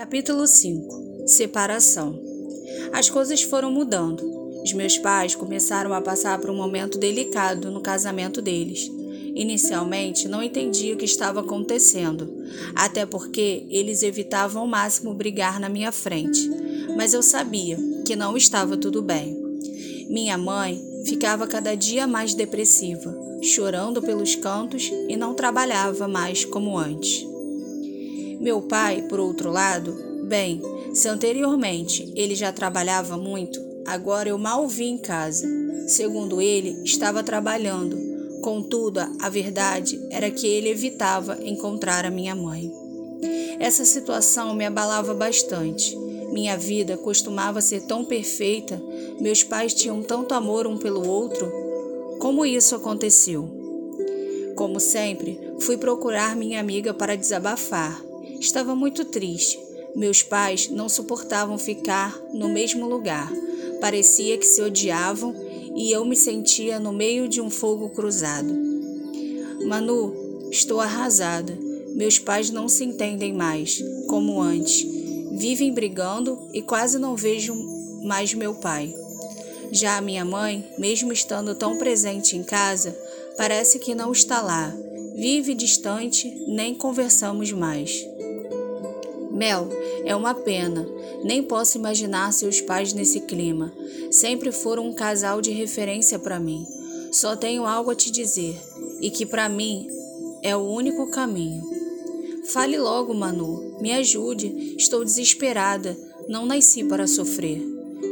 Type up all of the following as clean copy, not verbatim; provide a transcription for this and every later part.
Capítulo 5 – Separação. As coisas foram mudando. Os meus pais começaram a passar por um momento delicado no casamento deles. Inicialmente, não entendi o que estava acontecendo, até porque eles evitavam ao máximo brigar na minha frente. Mas eu sabia que não estava tudo bem. Minha mãe ficava cada dia mais depressiva, chorando pelos cantos e não trabalhava mais como antes. Meu pai, por outro lado, bem, se anteriormente ele já trabalhava muito, agora eu mal o vi em casa. Segundo ele, estava trabalhando. Contudo, a verdade era que ele evitava encontrar a minha mãe. Essa situação me abalava bastante. Minha vida costumava ser tão perfeita, meus pais tinham tanto amor um pelo outro. Como isso aconteceu? Como sempre, fui procurar minha amiga para desabafar. Estava muito triste. Meus pais não suportavam ficar no mesmo lugar. Parecia que se odiavam e eu me sentia no meio de um fogo cruzado. Manu, estou arrasada. Meus pais não se entendem mais, como antes. Vivem brigando e quase não vejo mais meu pai. Já a minha mãe, mesmo estando tão presente em casa, parece que não está lá. Vive distante, nem conversamos mais. Mel, é uma pena. Nem posso imaginar seus pais nesse clima. Sempre foram um casal de referência para mim. Só tenho algo a te dizer, e que para mim é o único caminho. Fale logo, Manu. Me ajude. Estou desesperada. Não nasci para sofrer.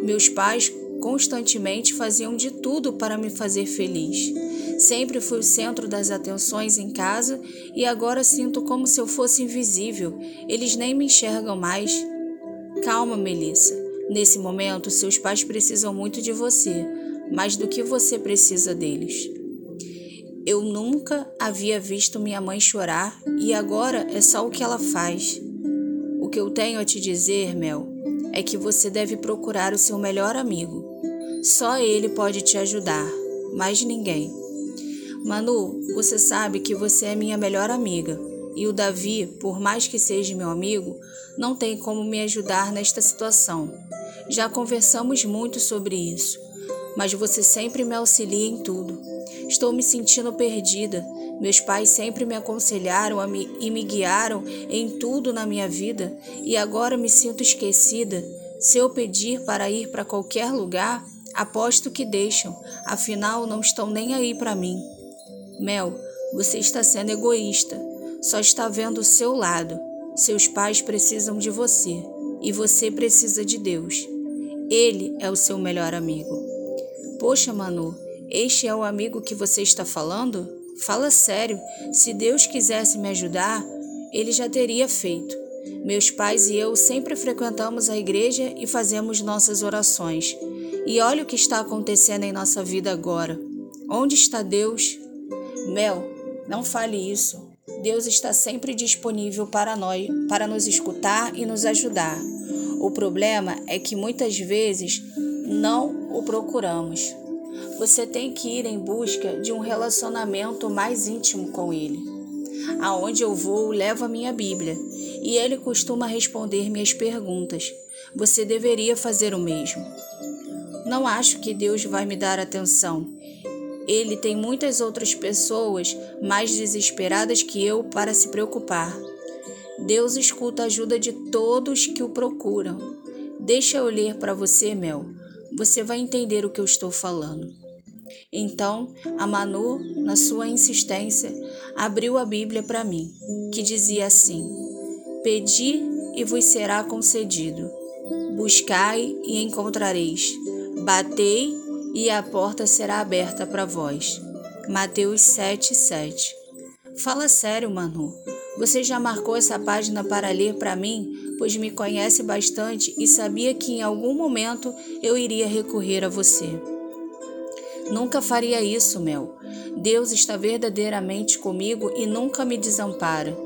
Meus pais constantemente faziam de tudo para me fazer feliz. Sempre fui o centro das atenções em casa e agora sinto como se eu fosse invisível. Eles nem me enxergam mais. Calma, Melissa. Nesse momento, seus pais precisam muito de você, mais do que você precisa deles. Eu nunca havia visto minha mãe chorar e agora é só o que ela faz. O que eu tenho a te dizer, Mel, é que você deve procurar o seu melhor amigo. Só ele pode te ajudar, mais ninguém. Manu, você sabe que você é minha melhor amiga, e o Davi, por mais que seja meu amigo, não tem como me ajudar nesta situação. Já conversamos muito sobre isso, mas você sempre me auxilia em tudo. Estou me sentindo perdida. Meus pais sempre me aconselharam e me guiaram em tudo na minha vida e agora me sinto esquecida. Se eu pedir para ir para qualquer lugar, aposto que deixam, afinal não estão nem aí para mim. Mel, você está sendo egoísta, só está vendo o seu lado. Seus pais precisam de você e você precisa de Deus. Ele é o seu melhor amigo. Poxa, Manu, este é o amigo que você está falando? Fala sério, se Deus quisesse me ajudar, Ele já teria feito. Meus pais e eu sempre frequentamos a igreja e fazemos nossas orações. E olha o que está acontecendo em nossa vida agora. Onde está Deus? Mel, não fale isso. Deus está sempre disponível para nós, para nos escutar e nos ajudar. O problema é que muitas vezes não o procuramos. Você tem que ir em busca de um relacionamento mais íntimo com Ele. Aonde eu vou, levo a minha Bíblia, e Ele costuma responder minhas perguntas. Você deveria fazer o mesmo. Não acho que Deus vai me dar atenção. Ele tem muitas outras pessoas mais desesperadas que eu para se preocupar. Deus escuta a ajuda de todos que o procuram. Deixa eu ler para você, Mel. Você vai entender o que eu estou falando. Então, a Manu, na sua insistência, abriu a Bíblia para mim, que dizia assim: Pedi e vos será concedido. Buscai e encontrareis. Batei e a porta será aberta para vós. Mateus 7:7. Fala sério, Manu. Você já marcou essa página para ler para mim? Pois me conhece bastante e sabia que em algum momento eu iria recorrer a você. Nunca faria isso, Mel. Deus está verdadeiramente comigo e nunca me desampara.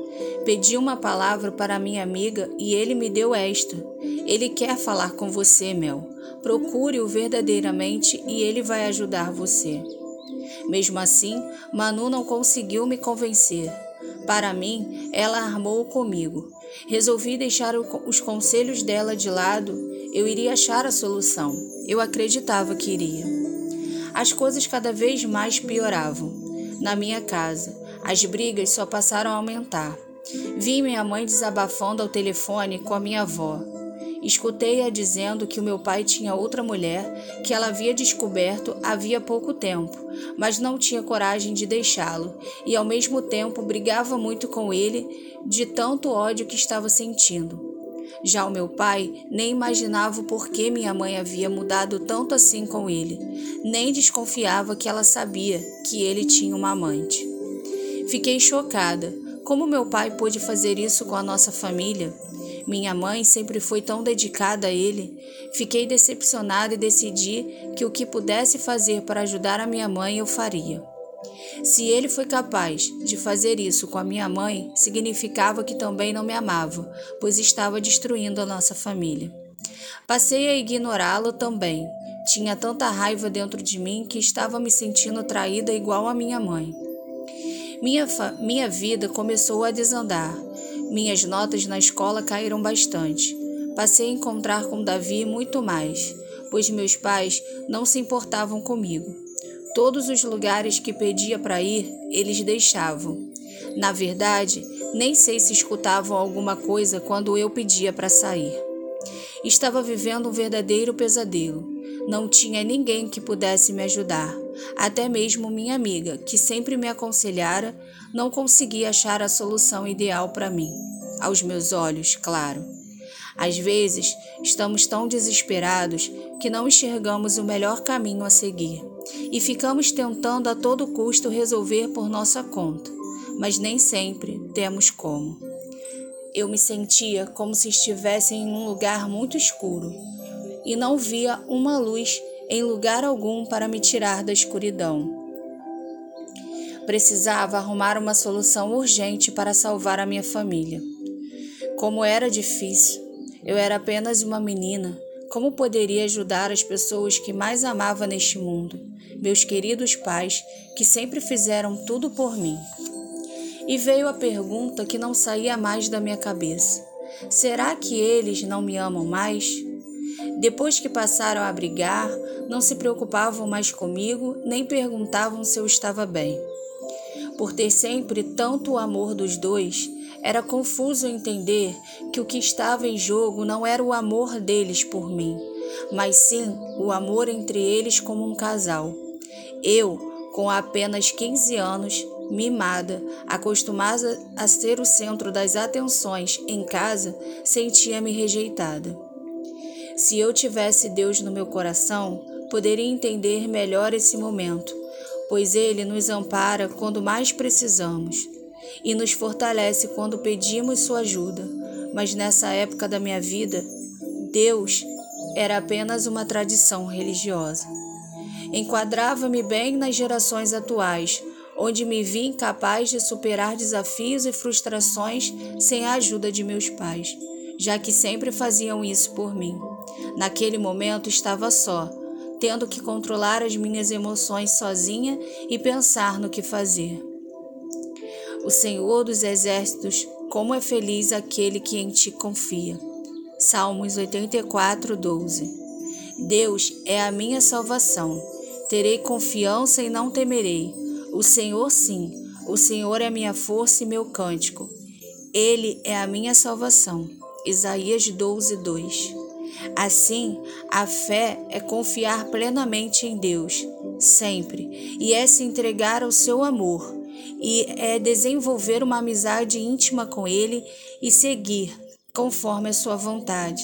Pedi uma palavra para minha amiga e ele me deu esta. Ele quer falar com você, Mel. Procure-o verdadeiramente e ele vai ajudar você. Mesmo assim, Manu não conseguiu me convencer. Para mim, ela armou comigo. Resolvi deixar os conselhos dela de lado. Eu iria achar a solução. Eu acreditava que iria. As coisas cada vez mais pioravam. Na minha casa, as brigas só passaram a aumentar. Vi minha mãe desabafando ao telefone com a minha avó. Escutei-a dizendo que o meu pai tinha outra mulher que ela havia descoberto havia pouco tempo, mas não tinha coragem de deixá-lo e, ao mesmo tempo, brigava muito com ele de tanto ódio que estava sentindo. Já o meu pai nem imaginava o porquê minha mãe havia mudado tanto assim com ele, nem desconfiava que ela sabia que ele tinha uma amante. Fiquei chocada. Como meu pai pôde fazer isso com a nossa família? Minha mãe sempre foi tão dedicada a ele. Fiquei decepcionada e decidi que o que pudesse fazer para ajudar a minha mãe eu faria. Se ele foi capaz de fazer isso com a minha mãe, significava que também não me amava, pois estava destruindo a nossa família. Passei a ignorá-lo também. Tinha tanta raiva dentro de mim que estava me sentindo traída igual a minha mãe. Minha vida começou a desandar. Minhas notas na escola caíram bastante. Passei a encontrar com Davi muito mais, pois meus pais não se importavam comigo. Todos os lugares que pedia para ir, eles deixavam. Na verdade, nem sei se escutavam alguma coisa quando eu pedia para sair. Estava vivendo um verdadeiro pesadelo. Não tinha ninguém que pudesse me ajudar. Até mesmo minha amiga, que sempre me aconselhara, não conseguia achar a solução ideal para mim. Aos meus olhos, claro. Às vezes, estamos tão desesperados que não enxergamos o melhor caminho a seguir e ficamos tentando a todo custo resolver por nossa conta, mas nem sempre temos como. Eu me sentia como se estivesse em um lugar muito escuro e não via uma luz em lugar algum para me tirar da escuridão. Precisava arrumar uma solução urgente para salvar a minha família. Como era difícil, eu era apenas uma menina. Como poderia ajudar as pessoas que mais amava neste mundo? Meus queridos pais, que sempre fizeram tudo por mim. E veio a pergunta que não saía mais da minha cabeça. Será que eles não me amam mais? Depois que passaram a brigar, não se preocupavam mais comigo, nem perguntavam se eu estava bem. Por ter sempre tanto amor dos dois, era confuso entender que o que estava em jogo não era o amor deles por mim, mas sim o amor entre eles como um casal. Eu, com apenas 15 anos, mimada, acostumada a ser o centro das atenções em casa, sentia-me rejeitada. Se eu tivesse Deus no meu coração, poderia entender melhor esse momento, pois Ele nos ampara quando mais precisamos e nos fortalece quando pedimos sua ajuda. Mas nessa época da minha vida, Deus era apenas uma tradição religiosa. Enquadrava-me bem nas gerações atuais, onde me vi incapaz de superar desafios e frustrações sem a ajuda de meus pais, já que sempre faziam isso por mim. Naquele momento estava só, tendo que controlar as minhas emoções sozinha e pensar no que fazer. O Senhor dos Exércitos, como é feliz aquele que em ti confia. Salmos 84:12. Deus é a minha salvação. Terei confiança e não temerei. O Senhor sim, o Senhor é minha força e meu cântico. Ele é a minha salvação. Isaías 12:2. Assim, a fé é confiar plenamente em Deus, sempre, e é se entregar ao seu amor, e é desenvolver uma amizade íntima com Ele e seguir conforme a sua vontade.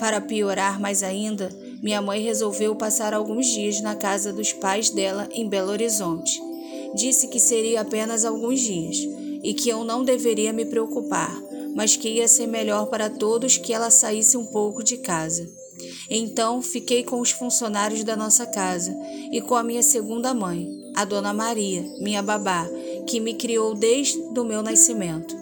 Para piorar mais ainda, minha mãe resolveu passar alguns dias na casa dos pais dela em Belo Horizonte. Disse que seria apenas alguns dias e que eu não deveria me preocupar, mas que ia ser melhor para todos que ela saísse um pouco de casa. Então, fiquei com os funcionários da nossa casa e com a minha segunda mãe, a Dona Maria, minha babá, que me criou desde o meu nascimento.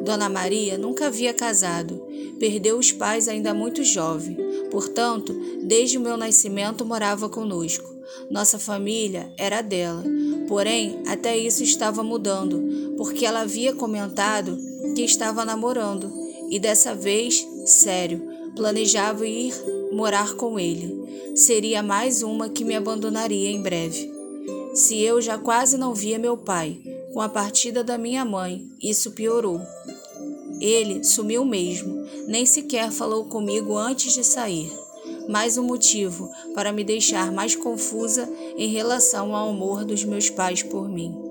Dona Maria nunca havia casado, perdeu os pais ainda muito jovem, portanto, desde o meu nascimento morava conosco, Nossa família era dela. Porém, até isso estava mudando, porque ela havia comentado que estava namorando e dessa vez, sério, planejava ir morar com ele. Seria mais uma que me abandonaria em breve. Se eu já quase não via meu pai, com a partida da minha mãe, isso piorou. Ele sumiu mesmo, nem sequer falou comigo antes de sair. Mais um motivo para me deixar mais confusa em relação ao amor dos meus pais por mim.